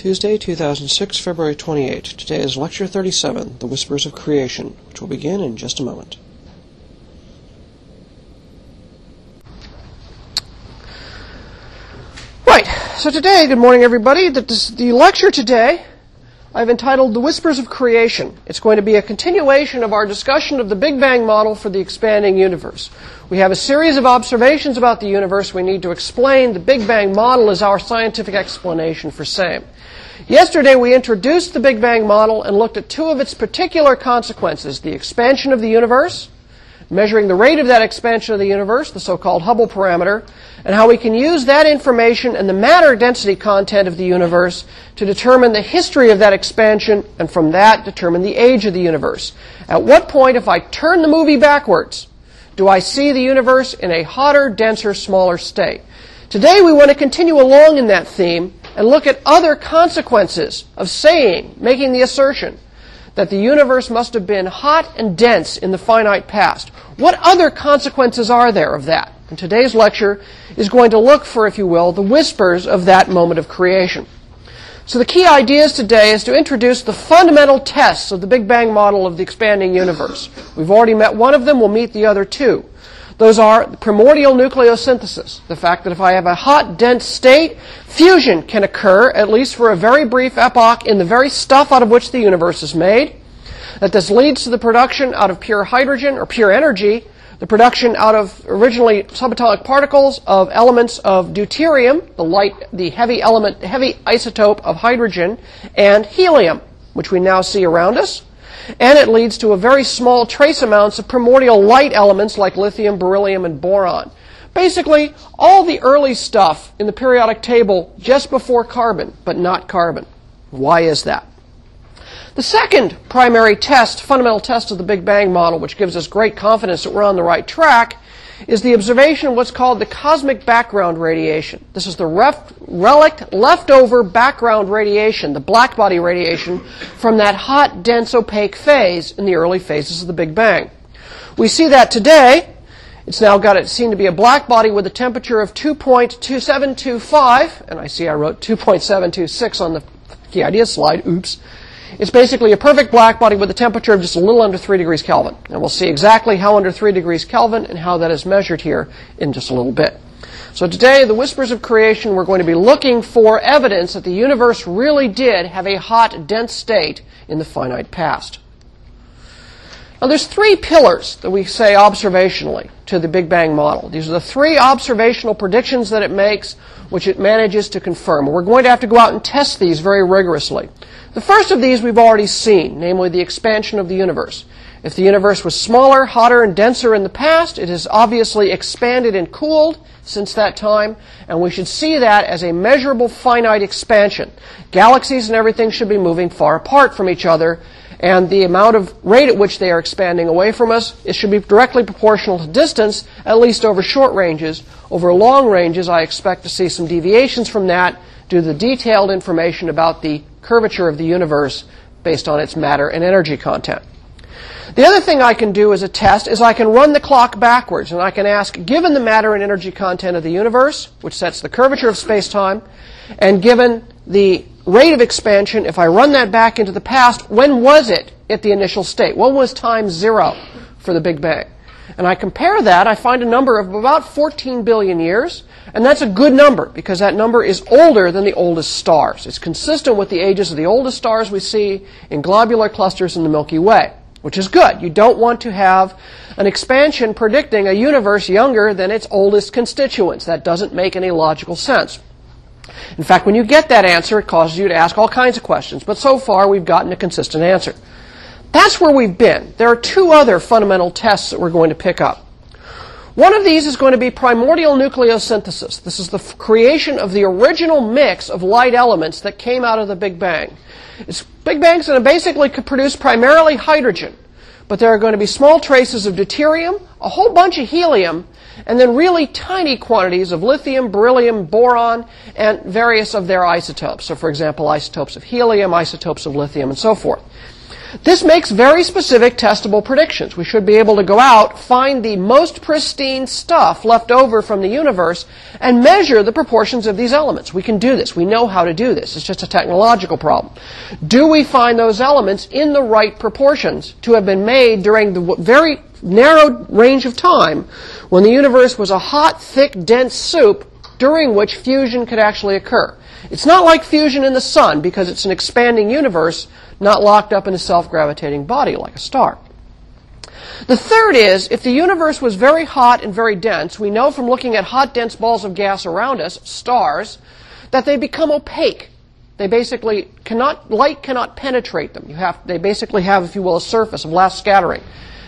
Tuesday, 2006, February 28. Today is Lecture 37, The Whispers of Creation, which will begin in just a moment. Right, so today, good morning everybody, the lecture today I've entitled The Whispers of Creation. It's going to be a continuation of our discussion of the Big Bang model for the expanding universe. We have a series of observations about the universe we need to explain. The Big Bang model is our scientific explanation for same. Yesterday we introduced the Big Bang model and looked at two of its particular consequences, the expansion of the universe, measuring the rate of that expansion of the universe, the so-called Hubble parameter, and how we can use that information and the matter density content of the universe to determine the history of that expansion, and from that determine the age of the universe. At what point, if I turn the movie backwards, do I see the universe in a hotter, denser, smaller state? Today we want to continue along in that theme and look at other consequences of making the assertion that the universe must have been hot and dense in the finite past. What other consequences are there of that? And today's lecture is going to look for, if you will, the whispers of that moment of creation. So the key ideas today is to introduce the fundamental tests of the Big Bang model of the expanding universe. We've already met one of them, we'll meet the other two. Those are primordial nucleosynthesis, the fact that if I have a hot, dense state, fusion can occur, at least for a very brief epoch, in the very stuff out of which the universe is made, that this leads to the production out of pure hydrogen, or pure energy, the production out of originally subatomic particles of elements of deuterium, the heavy isotope of hydrogen, and helium, which we now see around us. And it leads to a very small trace amounts of primordial light elements like lithium, beryllium, and boron. Basically, all the early stuff in the periodic table just before carbon, but not carbon. Why is that? The second primary test, fundamental test of the Big Bang model, which gives us great confidence that we're on the right track, is the observation of what's called the cosmic background radiation. This is the leftover background radiation, the blackbody radiation, from that hot, dense, opaque phase in the early phases of the Big Bang. We see that today. It's now got it seen to be a blackbody with a temperature of 2.2725, and I see I wrote 2.726 on the key idea slide, oops. It's basically a perfect black body with a temperature of just a little under 3 degrees Kelvin. And we'll see exactly how under 3 degrees Kelvin and how that is measured here in just a little bit. So today, the Whispers of Creation, we're going to be looking for evidence that the universe really did have a hot, dense state in the finite past. Now, there's three pillars that we say observationally to the Big Bang model. These are the three observational predictions that it makes, which it manages to confirm. We're going to have to go out and test these very rigorously. The first of these we've already seen, namely the expansion of the universe. If the universe was smaller, hotter, and denser in the past, it has obviously expanded and cooled since that time, and we should see that as a measurable finite expansion. Galaxies and everything should be moving far apart from each other, and the amount of rate at which they are expanding away from us, it should be directly proportional to distance, at least over short ranges. Over long ranges, I expect to see some deviations from that due to the detailed information about the curvature of the universe based on its matter and energy content. The other thing I can do as a test is I can run the clock backwards, and I can ask, given the matter and energy content of the universe, which sets the curvature of space-time, and given the rate of expansion, if I run that back into the past, when was it at the initial state? When was time zero for the Big Bang? And I compare that, I find a number of about 14 billion years, and that's a good number because that number is older than the oldest stars. It's consistent with the ages of the oldest stars we see in globular clusters in the Milky Way, which is good. You don't want to have an expansion predicting a universe younger than its oldest constituents. That doesn't make any logical sense. In fact, when you get that answer, it causes you to ask all kinds of questions. But so far, we've gotten a consistent answer. That's where we've been. There are two other fundamental tests that we're going to pick up. One of these is going to be primordial nucleosynthesis. This is the creation of the original mix of light elements that came out of the Big Bang. Big Bang's going to basically produce primarily hydrogen, but there are going to be small traces of deuterium, a whole bunch of helium, and then really tiny quantities of lithium, beryllium, boron, and various of their isotopes. So, for example, isotopes of helium, isotopes of lithium, and so forth. This makes very specific testable predictions. We should be able to go out, find the most pristine stuff left over from the universe, and measure the proportions of these elements. We can do this. We know how to do this. It's just a technological problem. Do we find those elements in the right proportions to have been made during the very narrow range of time when the universe was a hot, thick, dense soup during which fusion could actually occur? It's not like fusion in the sun because it's an expanding universe, not locked up in a self-gravitating body like a star. The third is, if the universe was very hot and very dense, we know from looking at hot, dense balls of gas around us, stars, that they become opaque. They basically cannot, light cannot penetrate them. They basically have, if you will, a surface of last scattering.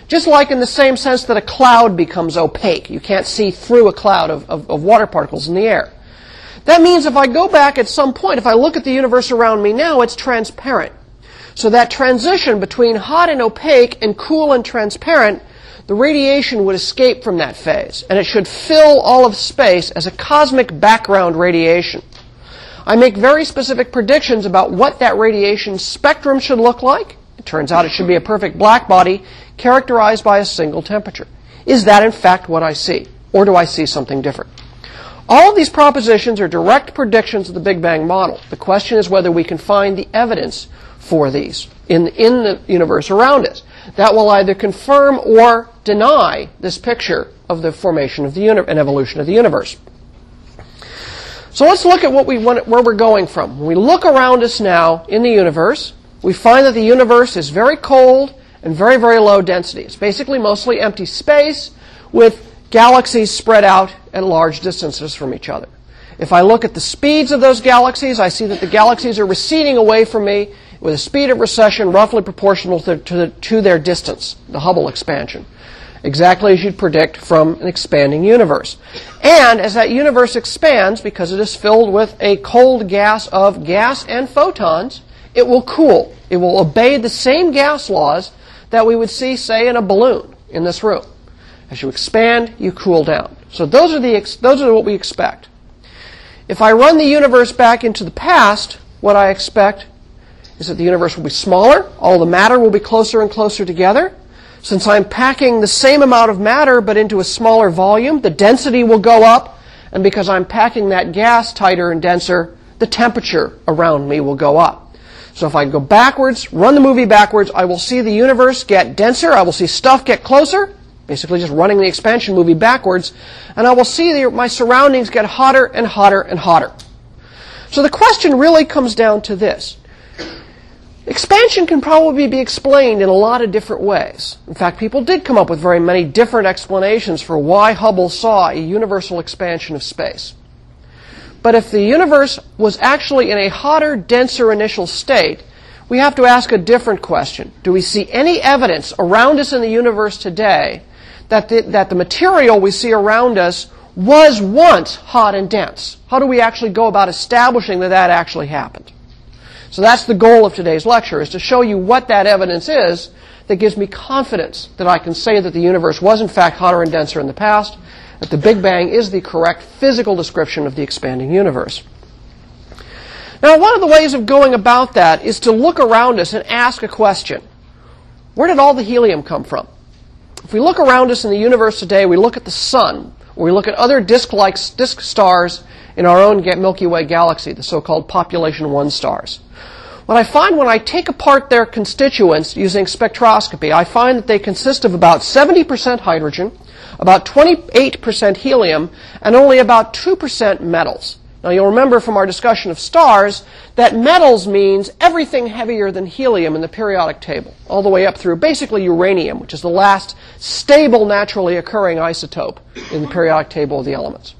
Just like in the same sense that a cloud becomes opaque. You can't see through a cloud of water particles in the air. That means if I go back at some point, if I look at the universe around me now, it's transparent. So that transition between hot and opaque and cool and transparent, the radiation would escape from that phase, and it should fill all of space as a cosmic background radiation. I make very specific predictions about what that radiation spectrum should look like. It turns out it should be a perfect black body characterized by a single temperature. Is that in fact what I see, or do I see something different? All of these propositions are direct predictions of the Big Bang model. The question is whether we can find the evidence for these in the universe around us. That will either confirm or deny this picture of the formation of the universe and evolution of the universe. So let's look at what where we're going from. When we look around us now in the universe, we find that the universe is very cold and very, very low density. It's basically mostly empty space with galaxies spread out at large distances from each other. If I look at the speeds of those galaxies, I see that the galaxies are receding away from me with a speed of recession roughly proportional to their distance, the Hubble expansion, exactly as you'd predict from an expanding universe. And as that universe expands, because it is filled with a cold gas of gas and photons, it will cool. It will obey the same gas laws that we would see, say, in a balloon in this room. As you expand, you cool down. So those are what we expect. If I run the universe back into the past, what I expect is that the universe will be smaller, all the matter will be closer and closer together. Since I'm packing the same amount of matter but into a smaller volume, the density will go up, and because I'm packing that gas tighter and denser, the temperature around me will go up. So if I go backwards, run the movie backwards, I will see the universe get denser, I will see stuff get closer, basically just running the expansion movie backwards, and I will see my surroundings get hotter and hotter and hotter. So the question really comes down to this. Expansion can probably be explained in a lot of different ways. In fact, people did come up with very many different explanations for why Hubble saw a universal expansion of space. But if the universe was actually in a hotter, denser initial state, we have to ask a different question. Do we see any evidence around us in the universe today that the material we see around us was once hot and dense? How do we actually go about establishing that actually happened? So that's the goal of today's lecture, is to show you what that evidence is that gives me confidence that I can say that the universe was in fact hotter and denser in the past, that the Big Bang is the correct physical description of the expanding universe. Now, one of the ways of going about that is to look around us and ask a question. Where did all the helium come from? If we look around us in the universe today, we look at the sun, or we look at other disk-like disk stars in our own Milky Way galaxy, the so-called population 1 stars. What I find when I take apart their constituents using spectroscopy, I find that they consist of about 70% hydrogen, about 28% helium, and only about 2% metals. Now, you'll remember from our discussion of stars that metals means everything heavier than helium in the periodic table, all the way up through basically uranium, which is the last stable naturally occurring isotope in the periodic table of the elements.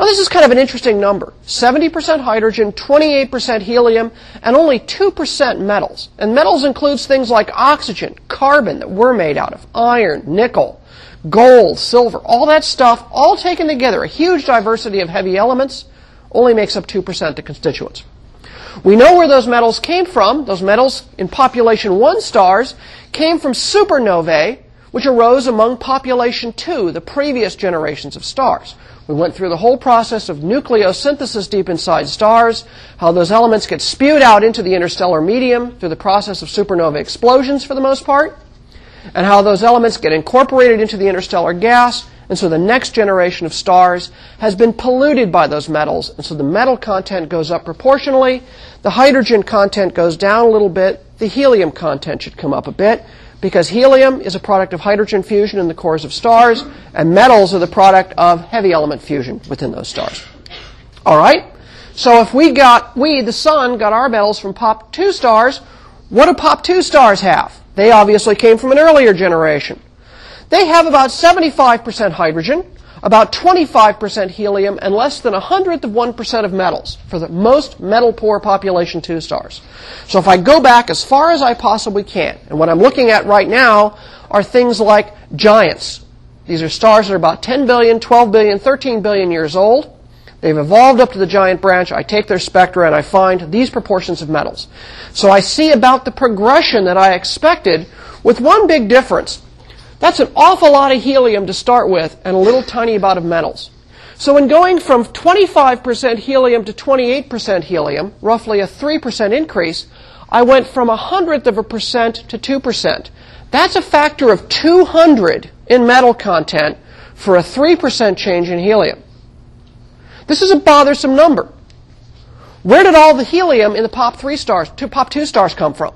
Now, this is kind of an interesting number, 70% hydrogen, 28% helium, and only 2% metals. And metals includes things like oxygen, carbon that we're made out of, iron, nickel, gold, silver, all that stuff, all taken together, a huge diversity of heavy elements, only makes up 2% the constituents. We know where those metals came from. Those metals in population 1 stars came from supernovae, which arose among population 2, the previous generations of stars. We went through the whole process of nucleosynthesis deep inside stars, how those elements get spewed out into the interstellar medium through the process of supernova explosions for the most part, and how those elements get incorporated into the interstellar gas, and so the next generation of stars has been polluted by those metals, and so the metal content goes up proportionally, the hydrogen content goes down a little bit, the helium content should come up a bit, because helium is a product of hydrogen fusion in the cores of stars, and metals are the product of heavy element fusion within those stars. All right? So if the sun, got our metals from Pop 2 stars, what do Pop 2 stars have? They obviously came from an earlier generation. They have about 75% hydrogen, about 25% helium, and less than 0.01% of metals for the most metal-poor population 2 stars. So if I go back as far as I possibly can, and what I'm looking at right now are things like giants. These are stars that are about 10 billion, 12 billion, 13 billion years old. They've evolved up to the giant branch. I take their spectra and I find these proportions of metals. So I see about the progression that I expected, with one big difference. That's an awful lot of helium to start with and a little tiny amount of metals. So in going from 25% helium to 28% helium, roughly a 3% increase, I went from 0.01% to 2%. That's a factor of 200 in metal content for a 3% change in helium. This is a bothersome number. Where did all the helium in the Pop 2 stars come from?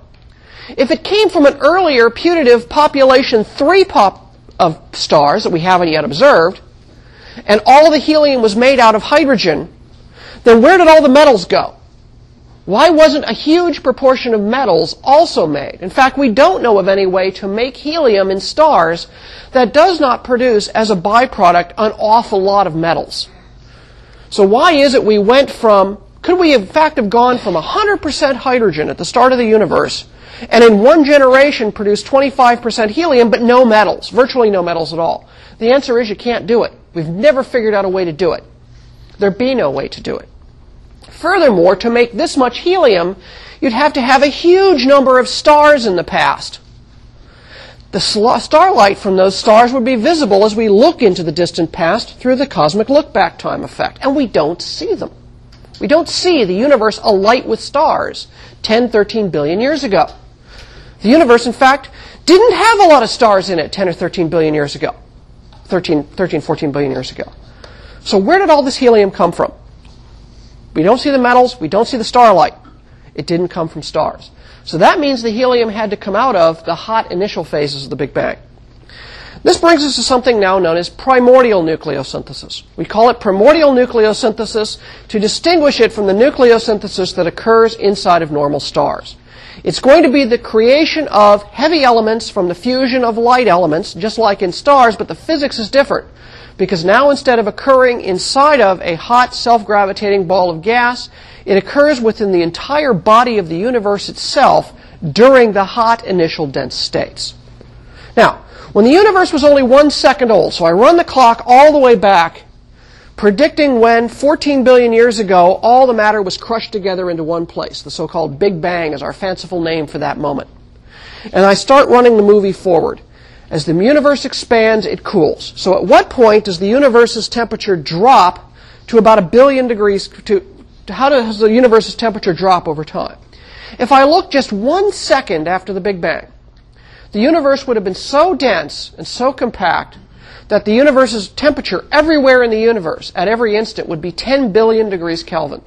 If it came from an earlier putative population 3 of stars that we haven't yet observed, and all the helium was made out of hydrogen, then where did all the metals go? Why wasn't a huge proportion of metals also made? In fact, we don't know of any way to make helium in stars that does not produce, as a byproduct, an awful lot of metals. So why is it we went from, could we in fact have gone from 100% hydrogen at the start of the universe, and in one generation produced 25% helium, but no metals, virtually no metals at all? The answer is you can't do it. We've never figured out a way to do it. There'd be no way to do it. Furthermore, to make this much helium, you'd have to have a huge number of stars in the past. The starlight from those stars would be visible as we look into the distant past through the cosmic look-back time effect, and we don't see them. We don't see the universe alight with stars 10, 13 billion years ago. The universe, in fact, didn't have a lot of stars in it 10 or 13 billion years ago, 14 billion years ago. So where did all this helium come from? We don't see the metals. We don't see the starlight. It didn't come from stars. So that means the helium had to come out of the hot initial phases of the Big Bang. This brings us to something now known as primordial nucleosynthesis. We call it primordial nucleosynthesis to distinguish it from the nucleosynthesis that occurs inside of normal stars. It's going to be the creation of heavy elements from the fusion of light elements, just like in stars, but the physics is different, because now instead of occurring inside of a hot, self-gravitating ball of gas, it occurs within the entire body of the universe itself during the hot initial dense states. Now, when the universe was only 1 second old, so I run the clock all the way back, predicting when 14 billion years ago all the matter was crushed together into one place. The so-called Big Bang is our fanciful name for that moment. And I start running the movie forward. As the universe expands, it cools. So at what point does the universe's temperature drop to about 1 billion degrees? How does the universe's temperature drop over time? If I look just 1 second after the Big Bang, the universe would have been so dense and so compact that the universe's temperature everywhere in the universe at every instant would be 10 billion degrees Kelvin.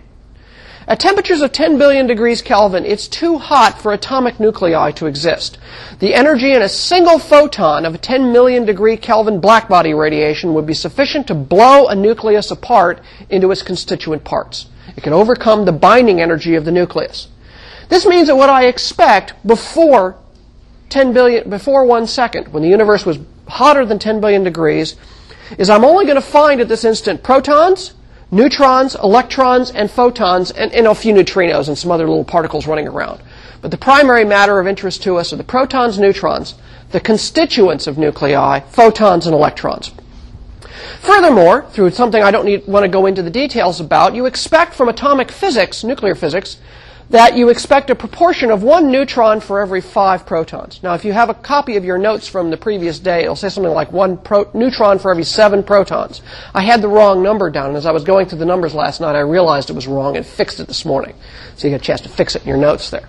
At temperatures of 10 billion degrees Kelvin, it's too hot for atomic nuclei to exist. The energy in a single photon of a 10 million degree Kelvin blackbody radiation would be sufficient to blow a nucleus apart into its constituent parts. It can overcome the binding energy of the nucleus. This means that what I expect before 1 second, when the universe was hotter than 10 billion degrees, is I'm only going to find at this instant protons, neutrons, electrons, and photons, and a few neutrinos and some other little particles running around. But the primary matter of interest to us are the protons, neutrons, the constituents of nuclei, photons, and electrons. Furthermore, through something I don't want to go into the details about, you expect from atomic physics, nuclear physics, that you expect a proportion of 1 neutron for every 5 protons. Now, if you have a copy of your notes from the previous day, it'll say something like 1 neutron for every 7 protons. I had the wrong number down, and as I was going through the numbers last night, I realized it was wrong and fixed it this morning. So you get a chance to fix it in your notes there.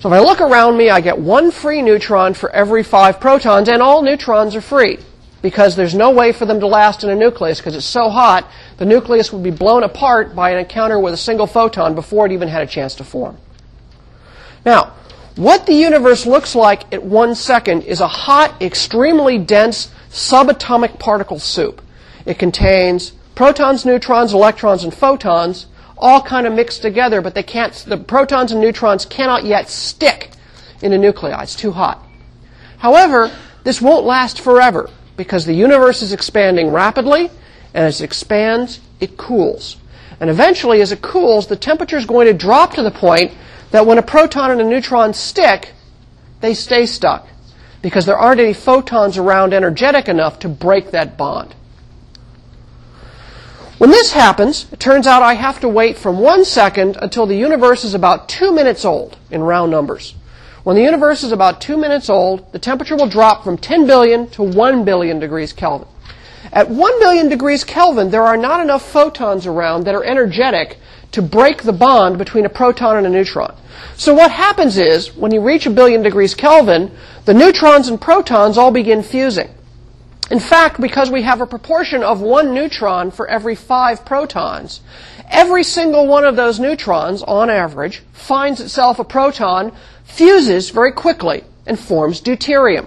So if I look around me, I get 1 free neutron for every 5 protons, and all neutrons are free, because there's no way for them to last in a nucleus, because it's so hot, the nucleus would be blown apart by an encounter with a single photon before it even had a chance to form. Now, what the universe looks like at 1 second is a hot, extremely dense subatomic particle soup. It contains protons, neutrons, electrons, and photons, all kind of mixed together, but they can't, the protons and neutrons cannot yet stick in a nuclei. It's too hot. However, this won't last forever, because the universe is expanding rapidly, and as it expands, it cools. And eventually, as it cools, the temperature is going to drop to the point that when a proton and a neutron stick, they stay stuck, because there aren't any photons around energetic enough to break that bond. When this happens, it turns out I have to wait from 1 second until the universe is about 2 minutes old in round numbers. When the universe is about 2 minutes old, the temperature will drop from 10 billion to 1 billion degrees Kelvin. At 1 billion degrees Kelvin, there are not enough photons around that are energetic to break the bond between a proton and a neutron. So what happens is, when you reach 1 billion degrees Kelvin, the neutrons and protons all begin fusing. In fact, because we have a proportion of 1 neutron for every 5 protons, every single one of those neutrons, on average, finds itself a proton, fuses very quickly, and forms deuterium.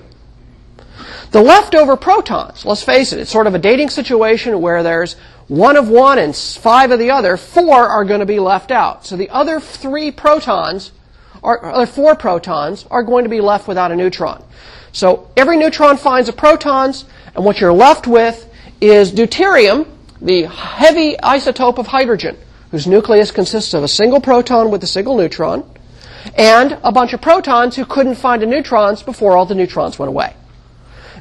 The leftover protons, let's face it, it's sort of a dating situation where there's 1 of 1 and 5 of the other, 4 are going to be left out. So the other 3 protons, or other 4 protons, are going to be left without a neutron. So every neutron finds a protons, and what you're left with is deuterium, the heavy isotope of hydrogen, whose nucleus consists of a single proton with a single neutron, and a bunch of protons who couldn't find a neutrons before all the neutrons went away.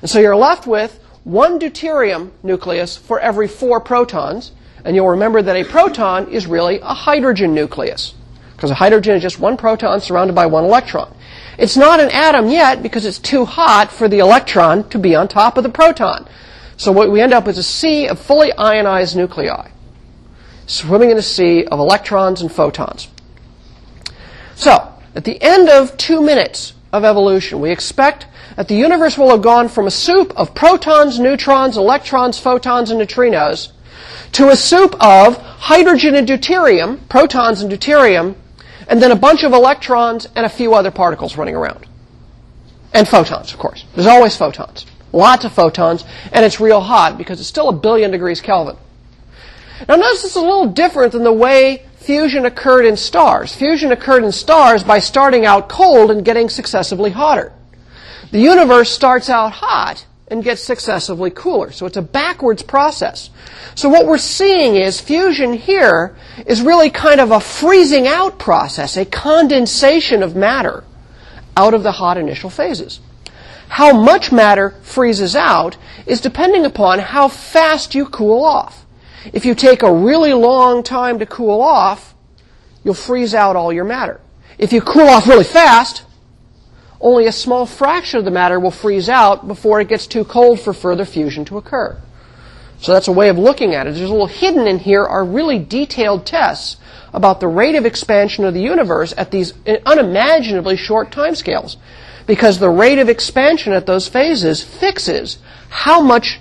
And so you're left with 1 deuterium nucleus for every 4 protons, and you'll remember that a proton is really a hydrogen nucleus, because a hydrogen is just 1 proton surrounded by 1 electron. It's not an atom yet because it's too hot for the electron to be on top of the proton. So what we end up with is a sea of fully ionized nuclei, swimming in a sea of electrons and photons. So, at the end of 2 minutes of evolution, we expect that the universe will have gone from a soup of protons, neutrons, electrons, photons, and neutrinos to a soup of hydrogen and deuterium, protons and deuterium, and then a bunch of electrons and a few other particles running around. And photons, of course. There's always photons. Lots of photons, and it's real hot because it's still 1 billion degrees Kelvin. Now notice this is a little different than the way fusion occurred in stars. Fusion occurred in stars by starting out cold and getting successively hotter. The universe starts out hot and gets successively cooler. So it's a backwards process. So what we're seeing is fusion here is really kind of a freezing out process, a condensation of matter out of the hot initial phases. How much matter freezes out is depending upon how fast you cool off. If you take a really long time to cool off, you'll freeze out all your matter. If you cool off really fast, only a small fraction of the matter will freeze out before it gets too cold for further fusion to occur. So that's a way of looking at it. There's a little hidden in here are really detailed tests about the rate of expansion of the universe at these unimaginably short timescales, because the rate of expansion at those phases fixes how much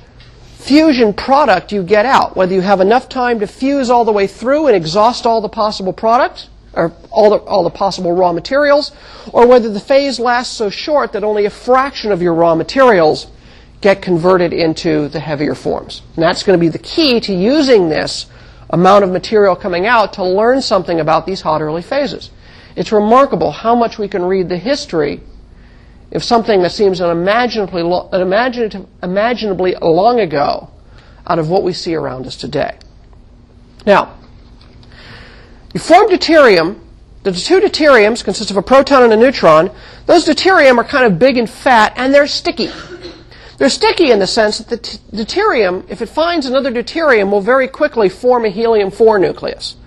fusion product you get out, whether you have enough time to fuse all the way through and exhaust all the possible products, or all the possible raw materials, or whether the phase lasts so short that only a fraction of your raw materials get converted into the heavier forms. And that's going to be the key to using this amount of material coming out to learn something about these hot early phases. It's remarkable how much we can read the history if something that seems unimaginably long ago out of what we see around us today. Now, you form deuterium. The two deuteriums consist of a proton and a neutron. Those deuterium are kind of big and fat, and they're sticky. They're sticky in the sense that the deuterium, if it finds another deuterium, will very quickly form a helium-4 nucleus.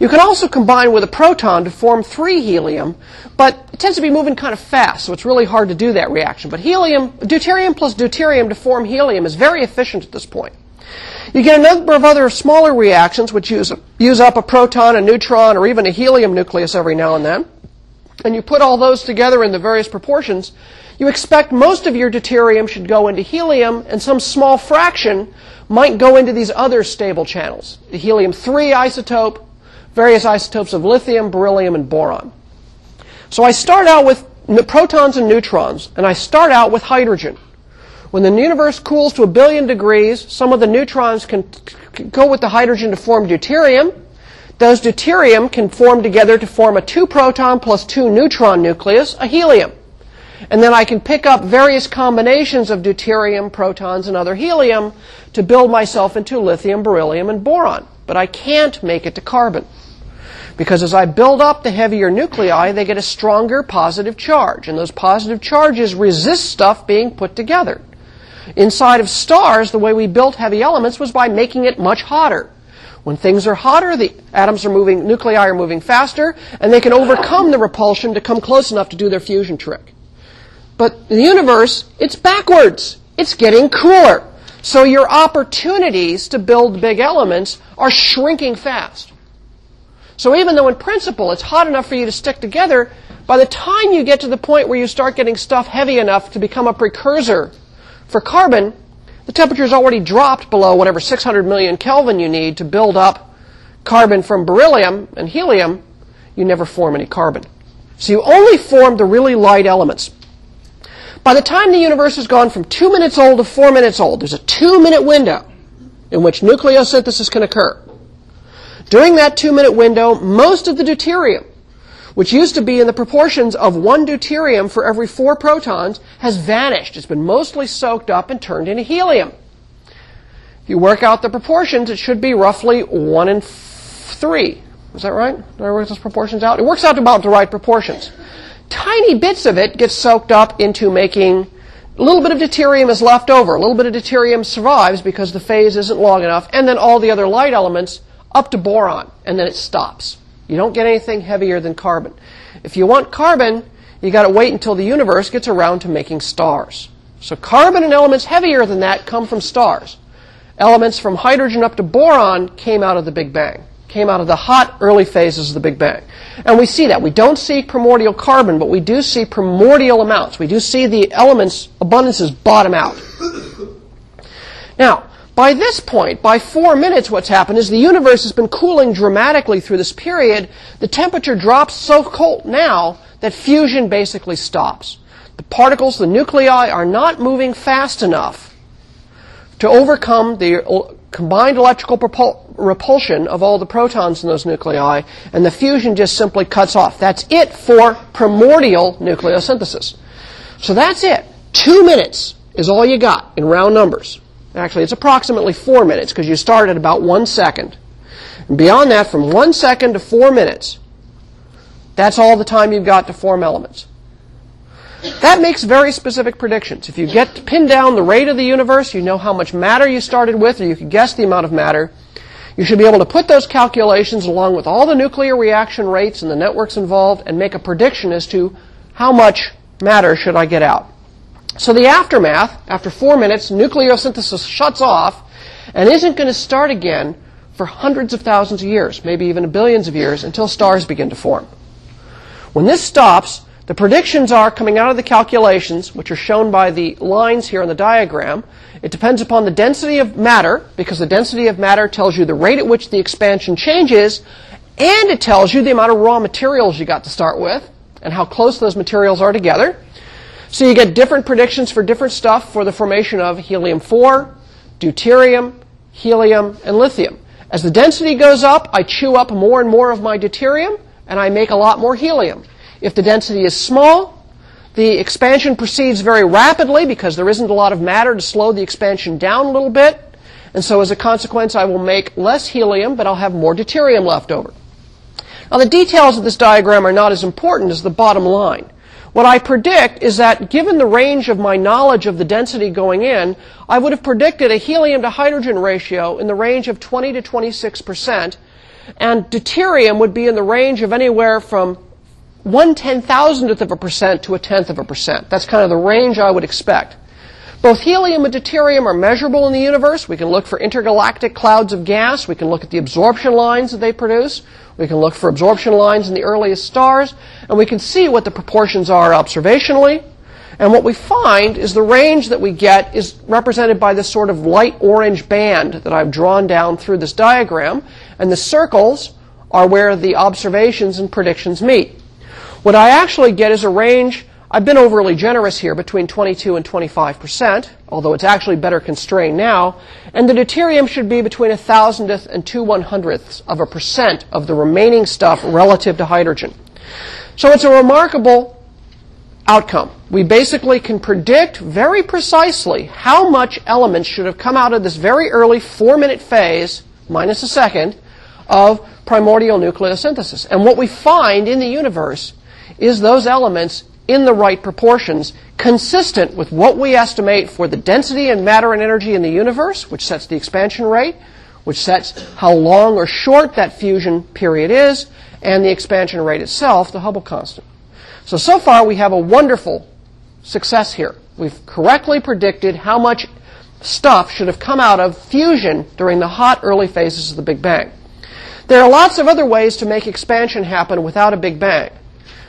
You can also combine with a proton to form 3 helium, but it tends to be moving kind of fast, so it's really hard to do that reaction. But helium, deuterium plus deuterium to form helium is very efficient at this point. You get a number of other smaller reactions which use up a proton, a neutron, or even a helium nucleus every now and then. And you put all those together in the various proportions, you expect most of your deuterium should go into helium, and some small fraction might go into these other stable channels, the helium-3 isotope, various isotopes of lithium, beryllium, and boron. So I start out with protons and neutrons, and I start out with hydrogen. When the universe cools to 1 billion degrees, some of the neutrons can go with the hydrogen to form deuterium. Those deuterium can form together to form a 2-proton plus 2-neutron nucleus, a helium. And then I can pick up various combinations of deuterium, protons, and other helium to build myself into lithium, beryllium, and boron. But I can't make it to carbon, because as I build up the heavier nuclei, they get a stronger positive charge, and those positive charges resist stuff being put together. Inside of stars, the way we built heavy elements was by making it much hotter. When things are hotter, the atoms are moving, nuclei are moving faster, and they can overcome the repulsion to come close enough to do their fusion trick. But the universe, it's backwards. It's getting cooler. So your opportunities to build big elements are shrinking fast. So even though in principle it's hot enough for you to stick together, by the time you get to the point where you start getting stuff heavy enough to become a precursor for carbon, the temperature's already dropped below whatever 600 million Kelvin you need to build up carbon from beryllium and helium. You never form any carbon. So you only form the really light elements. By the time the universe has gone from 2 minutes old to 4 minutes old, there's a 2-minute window in which nucleosynthesis can occur. During that 2-minute window, most of the deuterium, which used to be in the proportions of 1 deuterium for every 4 protons, has vanished. It's been mostly soaked up and turned into helium. If you work out the proportions, it should be roughly 1 in 3. Is that right? Did I work those proportions out? It works out to about the right proportions. Tiny bits of it get soaked up into making a little bit of deuterium is left over. A little bit of deuterium survives because the phase isn't long enough. And then all the other light elements up to boron. And then it stops. You don't get anything heavier than carbon. If you want carbon, you've got to wait until the universe gets around to making stars. So carbon and elements heavier than that come from stars. Elements from hydrogen up to boron came out of the Big Bang. Came out of the hot early phases of the Big Bang. And we see that. We don't see primordial carbon, but we do see primordial amounts. We do see the elements' abundances bottom out. Now, by this point, by 4 minutes, what's happened is the universe has been cooling dramatically through this period. The temperature drops so cold now that fusion basically stops. The particles, the nuclei, are not moving fast enough to overcome the combined electrical repulsion of all the protons in those nuclei, and the fusion just simply cuts off. That's it for primordial nucleosynthesis. So that's it. 2 minutes is all you got in round numbers. Actually, it's approximately 4 minutes because you start at about 1 second. And beyond that, from 1 second to 4 minutes, that's all the time you've got to form elements. That makes very specific predictions. If you get to pin down the rate of the universe, you know how much matter you started with, or you can guess the amount of matter. You should be able to put those calculations along with all the nuclear reaction rates and the networks involved and make a prediction as to how much matter should I get out. So the aftermath, after 4 minutes, nucleosynthesis shuts off and isn't going to start again for hundreds of thousands of years, maybe even billions of years, until stars begin to form. When this stops, the predictions are coming out of the calculations, which are shown by the lines here on the diagram. It depends upon the density of matter, because the density of matter tells you the rate at which the expansion changes, and it tells you the amount of raw materials you got to start with, and how close those materials are together. So you get different predictions for different stuff for the formation of helium-4, deuterium, helium, and lithium. As the density goes up, I chew up more and more of my deuterium, and I make a lot more helium. If the density is small, the expansion proceeds very rapidly because there isn't a lot of matter to slow the expansion down a little bit. And so as a consequence, I will make less helium, but I'll have more deuterium left over. Now, the details of this diagram are not as important as the bottom line, What I predict is that, given the range of my knowledge of the density going in, I would have predicted a helium to hydrogen ratio in the range of 20% to 26%, and deuterium would be in the range of anywhere from 1/10,000th of a percent to 1/10th of a percent. That's kind of the range I would expect. Both helium and deuterium are measurable in the universe. We can look for intergalactic clouds of gas. We can look at the absorption lines that they produce. We can look for absorption lines in the earliest stars. And we can see what the proportions are observationally. And what we find is the range that we get is represented by this sort of light orange band that I've drawn down through this diagram. And the circles are where the observations and predictions meet. What I actually get is a range, I've been overly generous here, between 22% and 25%, although it's actually better constrained now, and the deuterium should be between 1,000th and 2/100ths of a percent of the remaining stuff relative to hydrogen. So it's a remarkable outcome. We basically can predict very precisely how much elements should have come out of this very early 4-minute phase, minus a second, of primordial nucleosynthesis. And what we find in the universe is those elements in the right proportions, consistent with what we estimate for the density and matter and energy in the universe, which sets the expansion rate, which sets how long or short that fusion period is, and the expansion rate itself, the Hubble constant. So far we have a wonderful success here. We've correctly predicted how much stuff should have come out of fusion during the hot early phases of the Big Bang. There are lots of other ways to make expansion happen without a Big Bang.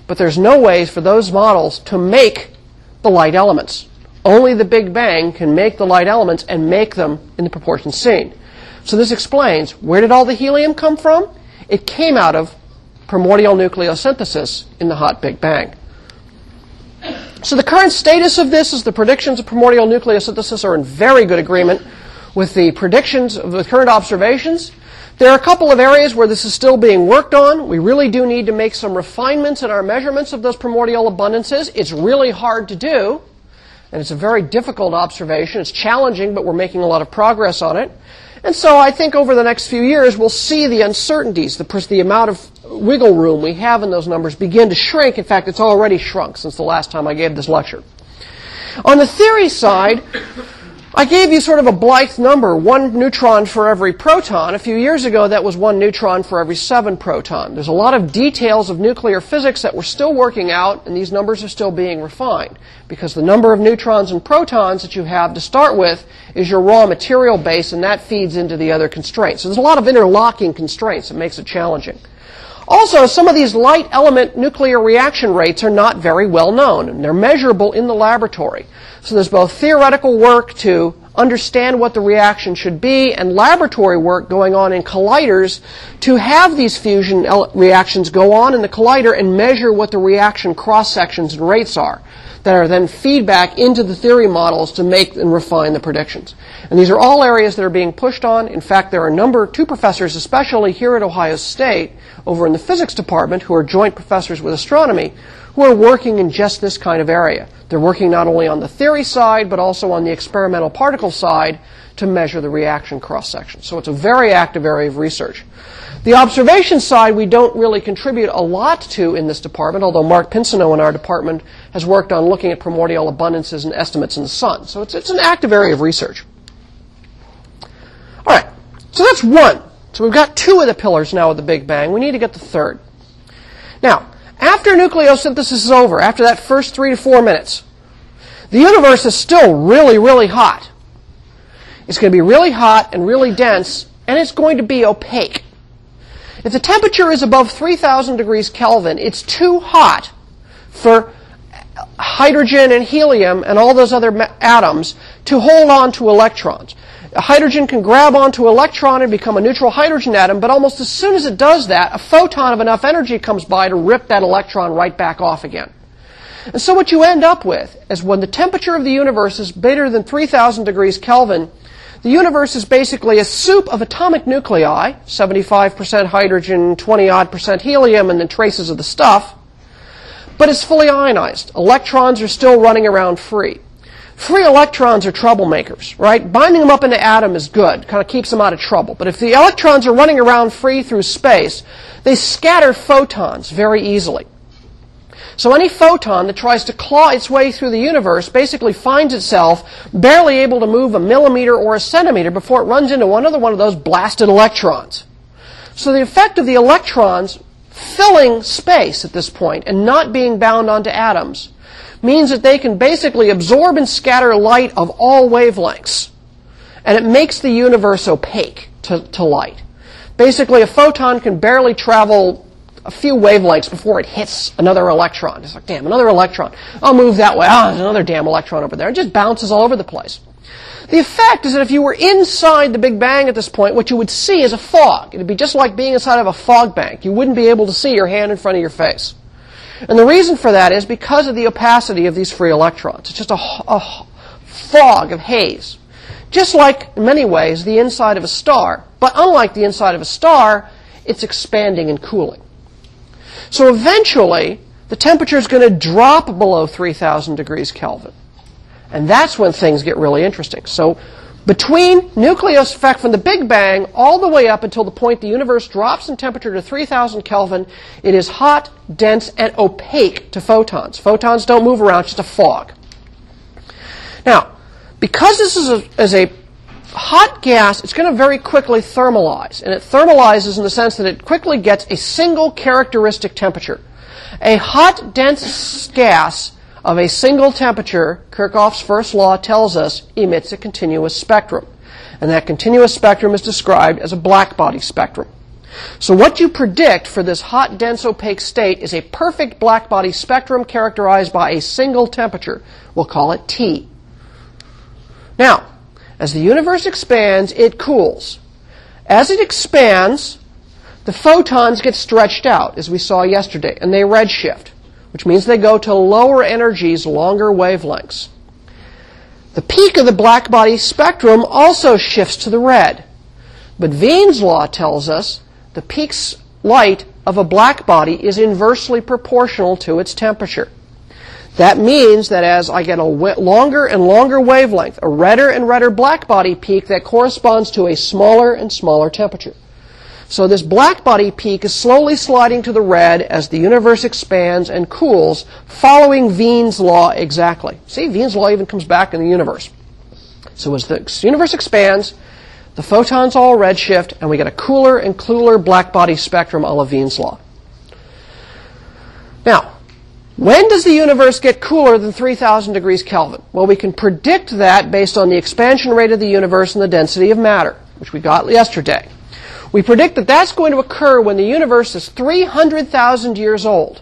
But there's no ways for those models to make the light elements. Only the Big Bang can make the light elements and make them in the proportions seen. So this explains, where did all the helium come from? It came out of primordial nucleosynthesis in the hot Big Bang. So the current status of this is the predictions of primordial nucleosynthesis are in very good agreement with the predictions of the current observations. There are a couple of areas where this is still being worked on. We really do need to make some refinements in our measurements of those primordial abundances. It's really hard to do, and it's a very difficult observation. It's challenging, but we're making a lot of progress on it. And so I think over the next few years, we'll see the uncertainties, the amount of wiggle room we have in those numbers begin to shrink. In fact, it's already shrunk since the last time I gave this lecture. On the theory side, I gave you sort of a Blyth number, 1 neutron for every proton. A few years ago, that was 1 neutron for every 7 proton. There's a lot of details of nuclear physics that we're still working out, and these numbers are still being refined, because the number of neutrons and protons that you have to start with is your raw material base, and that feeds into the other constraints. So there's a lot of interlocking constraints that makes it challenging. Also, some of these light element nuclear reaction rates are not very well known, and they're measurable in the laboratory. So there's both theoretical work to understand what the reaction should be and laboratory work going on in colliders to have these fusion reactions go on in the collider and measure what the reaction cross-sections and rates are that are then feedback into the theory models to make and refine the predictions. And these are all areas that are being pushed on. In fact, there are two professors, especially here at Ohio State, over in the physics department, who are joint professors with astronomy, who are working in just this kind of area. They're working not only on the theory side, but also on the experimental particle side to measure the reaction cross-section. So it's a very active area of research. The observation side we don't really contribute a lot to in this department, although Mark Pinsenow in our department has worked on looking at primordial abundances and estimates in the sun. So it's an active area of research. All right, so that's one. So we've got two of the pillars now of the Big Bang. We need to get the third. Now, after nucleosynthesis is over, after that first 3 to 4 minutes, the universe is still really, really hot. It's going to be really hot and really dense, and it's going to be opaque. If the temperature is above 3,000 degrees Kelvin, it's too hot for hydrogen and helium and all those other atoms to hold on to electrons. A hydrogen can grab onto an electron and become a neutral hydrogen atom, but almost as soon as it does that, a photon of enough energy comes by to rip that electron right back off again. And so what you end up with is, when the temperature of the universe is greater than 3,000 degrees Kelvin, the universe is basically a soup of atomic nuclei, 75% hydrogen, 20-odd% helium, and then traces of the stuff, but it's fully ionized. Electrons are still running around free. Free electrons are troublemakers, right? Binding them up into atom is good, kind of keeps them out of trouble. But if the electrons are running around free through space, they scatter photons very easily. So any photon that tries to claw its way through the universe basically finds itself barely able to move a millimeter or a centimeter before it runs into another one of those blasted electrons. So the effect of the electrons filling space at this point and not being bound onto atoms means that they can basically absorb and scatter light of all wavelengths. And it makes the universe opaque to light. Basically, a photon can barely travel a few wavelengths before it hits another electron. It's like, damn, another electron. I'll move that way. Ah, there's another damn electron over there. It just bounces all over the place. The effect is that if you were inside the Big Bang at this point, what you would see is a fog. It would be just like being inside of a fog bank. You wouldn't be able to see your hand in front of your face. And the reason for that is because of the opacity of these free electrons. It's just a fog of haze. Just like, in many ways, the inside of a star. But unlike the inside of a star, it's expanding and cooling. So eventually, the temperature is going to drop below 3,000 degrees Kelvin. And that's when things get really interesting. So between nucleus effect from the Big Bang all the way up until the point the universe drops in temperature to 3,000 Kelvin, it is hot, dense, and opaque to photons. Photons don't move around, it's just a fog. Now, because this is a hot gas, it's going to very quickly thermalize. And it thermalizes in the sense that it quickly gets a single characteristic temperature. A hot, dense gas of a single temperature, Kirchhoff's first law tells us, emits a continuous spectrum. And that continuous spectrum is described as a blackbody spectrum. So what you predict for this hot, dense, opaque state is a perfect blackbody spectrum characterized by a single temperature. We'll call it T. Now, as the universe expands, it cools. As it expands, the photons get stretched out, as we saw yesterday, and they redshift, which means they go to lower energies, longer wavelengths. The peak of the blackbody spectrum also shifts to the red. But Wien's law tells us the peak light of a blackbody is inversely proportional to its temperature. That means that as I get a longer and longer wavelength, a redder and redder blackbody peak that corresponds to a smaller and smaller temperature. So this blackbody peak is slowly sliding to the red as the universe expands and cools, following Wien's law exactly. See, Wien's law even comes back in the universe. So as the universe expands, the photons all redshift, and we get a cooler and cooler blackbody spectrum a la Wien's law. Now, when does the universe get cooler than 3,000 degrees Kelvin? Well, we can predict that based on the expansion rate of the universe and the density of matter, which we got yesterday. We predict that that's going to occur when the universe is 300,000 years old.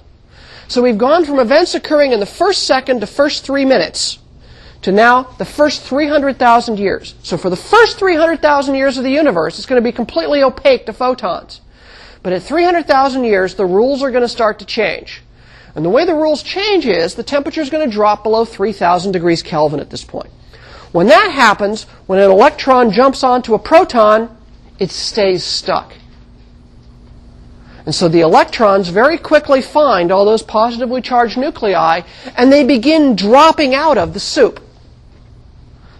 So we've gone from events occurring in the first second to first 3 minutes to now the first 300,000 years. So for the first 300,000 years of the universe, it's going to be completely opaque to photons. But at 300,000 years, the rules are going to start to change. And the way the rules change is the temperature is going to drop below 3,000 degrees Kelvin at this point. When that happens, when an electron jumps onto a proton, it stays stuck. And so the electrons very quickly find all those positively charged nuclei, and they begin dropping out of the soup.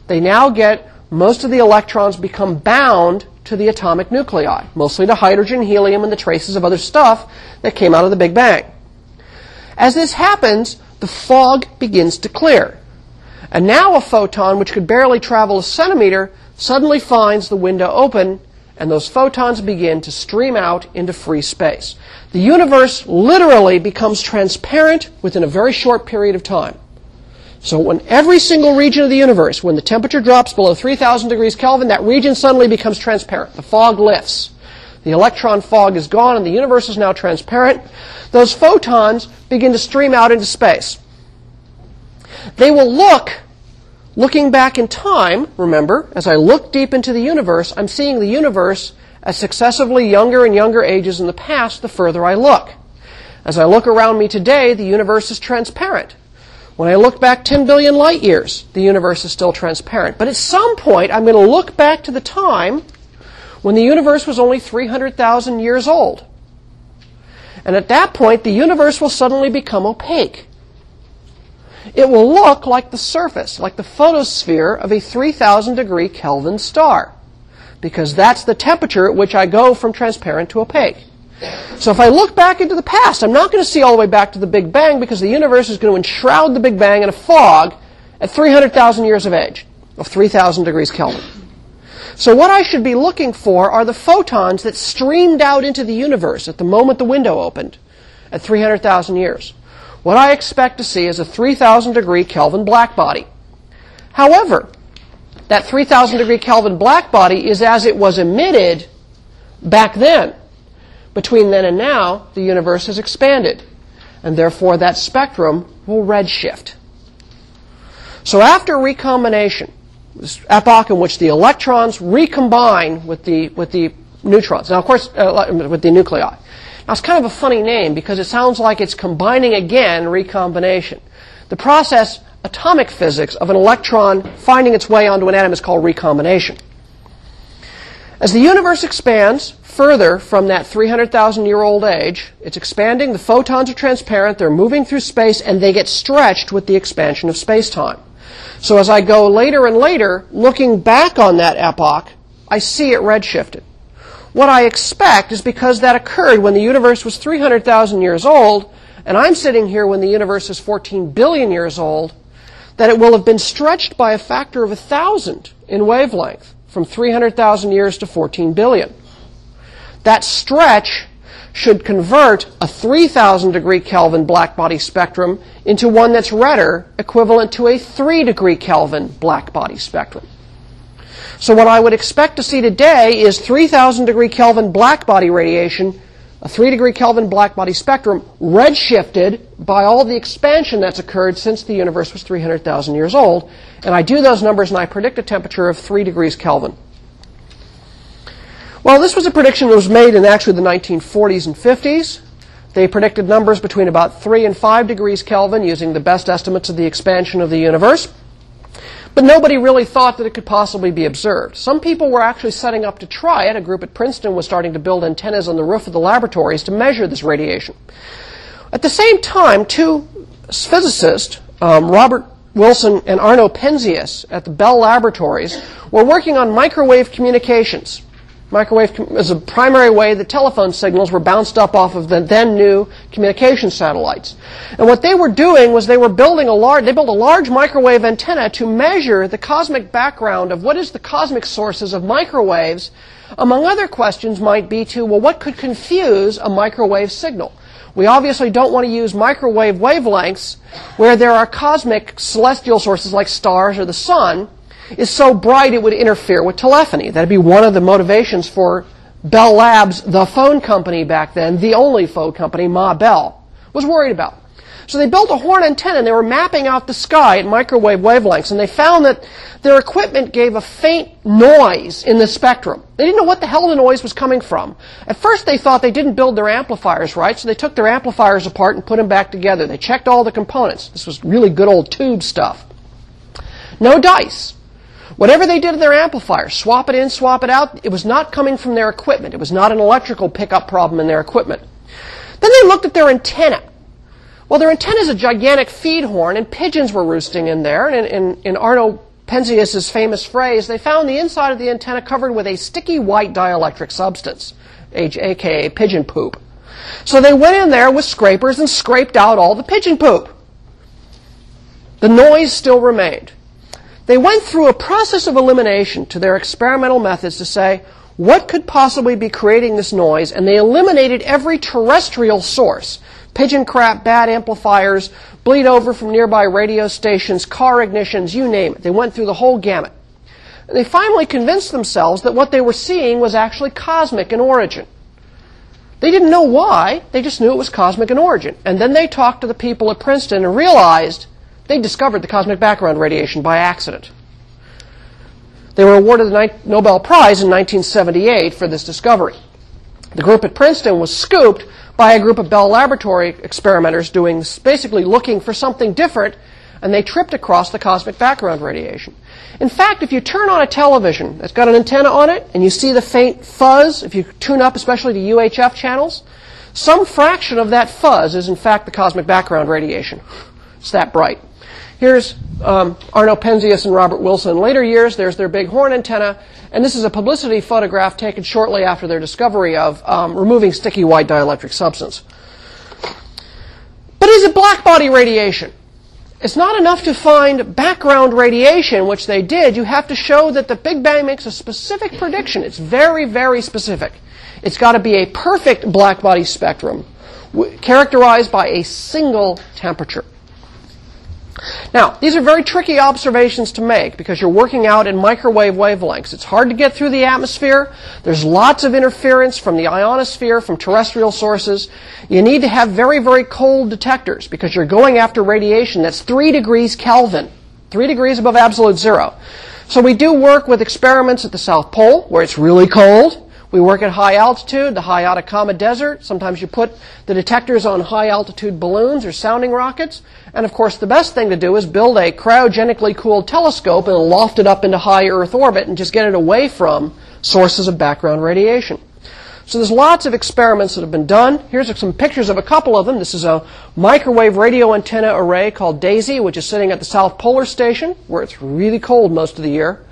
They now get, most of the electrons become bound to the atomic nuclei, mostly to hydrogen, helium, and the traces of other stuff that came out of the Big Bang. As this happens, the fog begins to clear. And now a photon, which could barely travel a centimeter, suddenly finds the window open, and those photons begin to stream out into free space. The universe literally becomes transparent within a very short period of time. So when every single region of the universe, when the temperature drops below 3,000 degrees Kelvin, that region suddenly becomes transparent. The fog lifts. The electron fog is gone, and the universe is now transparent. Those photons begin to stream out into space. They will looking back in time, remember, as I look deep into the universe, I'm seeing the universe as successively younger and younger ages in the past the further I look. As I look around me today, the universe is transparent. When I look back 10 billion light years, the universe is still transparent. But at some point, I'm going to look back to the time when the universe was only 300,000 years old. And at that point, the universe will suddenly become opaque. It will look like the surface, like the photosphere of a 3,000 degree Kelvin star, because that's the temperature at which I go from transparent to opaque. So if I look back into the past, I'm not going to see all the way back to the Big Bang because the universe is going to enshroud the Big Bang in a fog at 300,000 years of age, of 3,000 degrees Kelvin. So what I should be looking for are the photons that streamed out into the universe at the moment the window opened at 300,000 years. What I expect to see is a 3,000 degree Kelvin black body. However, that 3,000 degree Kelvin black body is as it was emitted back then. Between then and now, the universe has expanded, and therefore that spectrum will redshift. So after recombination, this epoch in which the electrons recombine with the neutrons. Now, of course, with the nuclei. Now, it's kind of a funny name because it sounds like it's combining again, recombination. The process, atomic physics, of an electron finding its way onto an atom is called recombination. As the universe expands further from that 300,000-year-old age, it's expanding, the photons are transparent, they're moving through space, and they get stretched with the expansion of space-time. So as I go later and later, looking back on that epoch, I see it redshifted. What I expect is because that occurred when the universe was 300,000 years old, and I'm sitting here when the universe is 14 billion years old, that it will have been stretched by a factor of 1,000 in wavelength, from 300,000 years to 14 billion. That stretch should convert a 3,000 degree Kelvin blackbody spectrum into one that's redder, equivalent to a 3 degree Kelvin blackbody spectrum. So what I would expect to see today is 3,000 degree Kelvin blackbody radiation, a 3 degree Kelvin blackbody spectrum, redshifted by all the expansion that's occurred since the universe was 300,000 years old. And I do those numbers and I predict a temperature of 3 degrees Kelvin. Well, this was a prediction that was made in actually the 1940s and 50s. They predicted numbers between about 3 and 5 degrees Kelvin using the best estimates of the expansion of the universe. But nobody really thought that it could possibly be observed. Some people were actually setting up to try it. A group at Princeton was starting to build antennas on the roof of the laboratories to measure this radiation. At the same time, two physicists, Robert Wilson and Arno Penzias at the Bell Laboratories, were working on microwave communications. Microwave is a primary way that telephone signals were bounced up off of the then new communication satellites. And what they were doing was they were building they built a large microwave antenna to measure the cosmic background of what is the cosmic sources of microwaves. Among other questions might be to, well, what could confuse a microwave signal? We obviously don't want to use microwave wavelengths where there are cosmic celestial sources like stars or the sun is so bright it would interfere with telephony. That would be one of the motivations for Bell Labs, the phone company back then, the only phone company, Ma Bell, was worried about. So they built a horn antenna and they were mapping out the sky at microwave wavelengths, and they found that their equipment gave a faint noise in the spectrum. They didn't know what the hell the noise was coming from. At first they thought they didn't build their amplifiers right, so they took their amplifiers apart and put them back together. They checked all the components. This was really good old tube stuff. No dice. Whatever they did to their amplifier, swap it in, swap it out, it was not coming from their equipment. It was not an electrical pickup problem in their equipment. Then they looked at their antenna. Well, their antenna is a gigantic feed horn, and pigeons were roosting in there. And in Arno Penzias' famous phrase, they found the inside of the antenna covered with a sticky white dielectric substance, aka pigeon poop. So they went in there with scrapers and scraped out all the pigeon poop. The noise still remained. They went through a process of elimination to their experimental methods to say, what could possibly be creating this noise? And they eliminated every terrestrial source. Pigeon crap, bad amplifiers, bleed over from nearby radio stations, car ignitions, you name it. They went through the whole gamut. And they finally convinced themselves that what they were seeing was actually cosmic in origin. They didn't know why, they just knew it was cosmic in origin. And then they talked to the people at Princeton and realized they discovered the cosmic background radiation by accident. They were awarded the Nobel Prize in 1978 for this discovery. The group at Princeton was scooped by a group of Bell Laboratory experimenters doing basically looking for something different, and they tripped across the cosmic background radiation. In fact, if you turn on a television that's got an antenna on it and you see the faint fuzz, if you tune up especially to UHF channels, some fraction of that fuzz is in fact the cosmic background radiation. It's that bright. Here's Arno Penzias and Robert Wilson in later years. There's their big horn antenna. And this is a publicity photograph taken shortly after their discovery of removing sticky white dielectric substance. But is it black body radiation? It's not enough to find background radiation, which they did. You have to show that the Big Bang makes a specific prediction. It's very, very specific. It's got to be a perfect blackbody spectrum characterized by a single temperature. Now, these are very tricky observations to make because you're working out in microwave wavelengths. It's hard to get through the atmosphere. There's lots of interference from the ionosphere, from terrestrial sources. You need to have very, very cold detectors because you're going after radiation that's 3 degrees Kelvin, 3 degrees above absolute zero. So we do work with experiments at the South Pole where it's really cold. We work at high altitude, the high Atacama Desert. Sometimes you put the detectors on high-altitude balloons or sounding rockets. And, of course, the best thing to do is build a cryogenically cooled telescope and loft it up into high Earth orbit and just get it away from sources of background radiation. So there's lots of experiments that have been done. Here's some pictures of a couple of them. This is a microwave radio antenna array called DAISY, which is sitting at the South Polar Station, where it's really cold most of the year.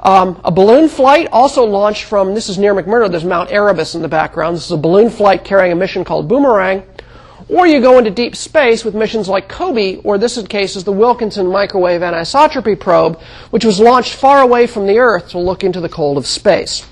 A balloon flight also launched from, this is near McMurdo, there's Mount Erebus in the background. This is a balloon flight carrying a mission called Boomerang. Or you go into deep space with missions like COBE, or this in case is the Wilkinson Microwave Anisotropy Probe, which was launched far away from the Earth to look into the cold of space.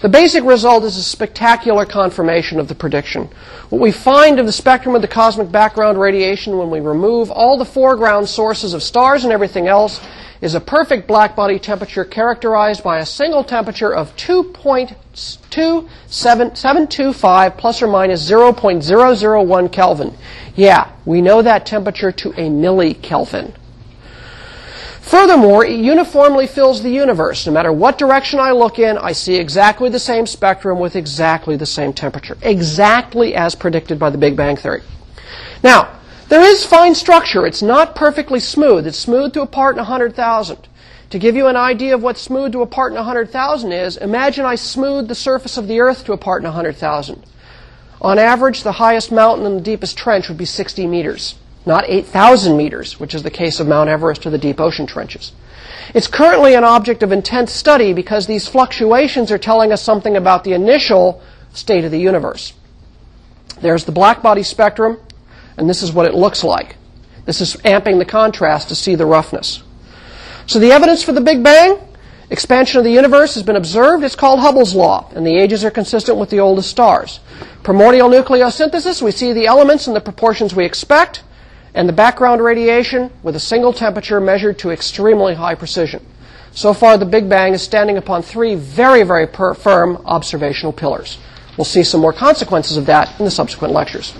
The basic result is a spectacular confirmation of the prediction. What we find of the spectrum of the cosmic background radiation when we remove all the foreground sources of stars and everything else is a perfect blackbody temperature characterized by a single temperature of 2.2725 plus or minus 0.001 Kelvin. Yeah, we know that temperature to a millikelvin. Furthermore, it uniformly fills the universe. No matter what direction I look in, I see exactly the same spectrum with exactly the same temperature, exactly as predicted by the Big Bang Theory. Now, there is fine structure. It's not perfectly smooth. It's smooth to a part in 100,000. To give you an idea of what smooth to a part in 100,000 is, imagine I smooth the surface of the Earth to a part in 100,000. On average, the highest mountain and the deepest trench would be 60 meters. Not 8,000 meters, which is the case of Mount Everest or the deep ocean trenches. It's currently an object of intense study because these fluctuations are telling us something about the initial state of the universe. There's the blackbody spectrum, and this is what it looks like. This is amping the contrast to see the roughness. So the evidence for the Big Bang, expansion of the universe, has been observed. It's called Hubble's law, and the ages are consistent with the oldest stars. Primordial nucleosynthesis, we see the elements in the proportions we expect, and the background radiation with a single temperature measured to extremely high precision. So far, the Big Bang is standing upon 3 very, very firm observational pillars. We'll see some more consequences of that in the subsequent lectures.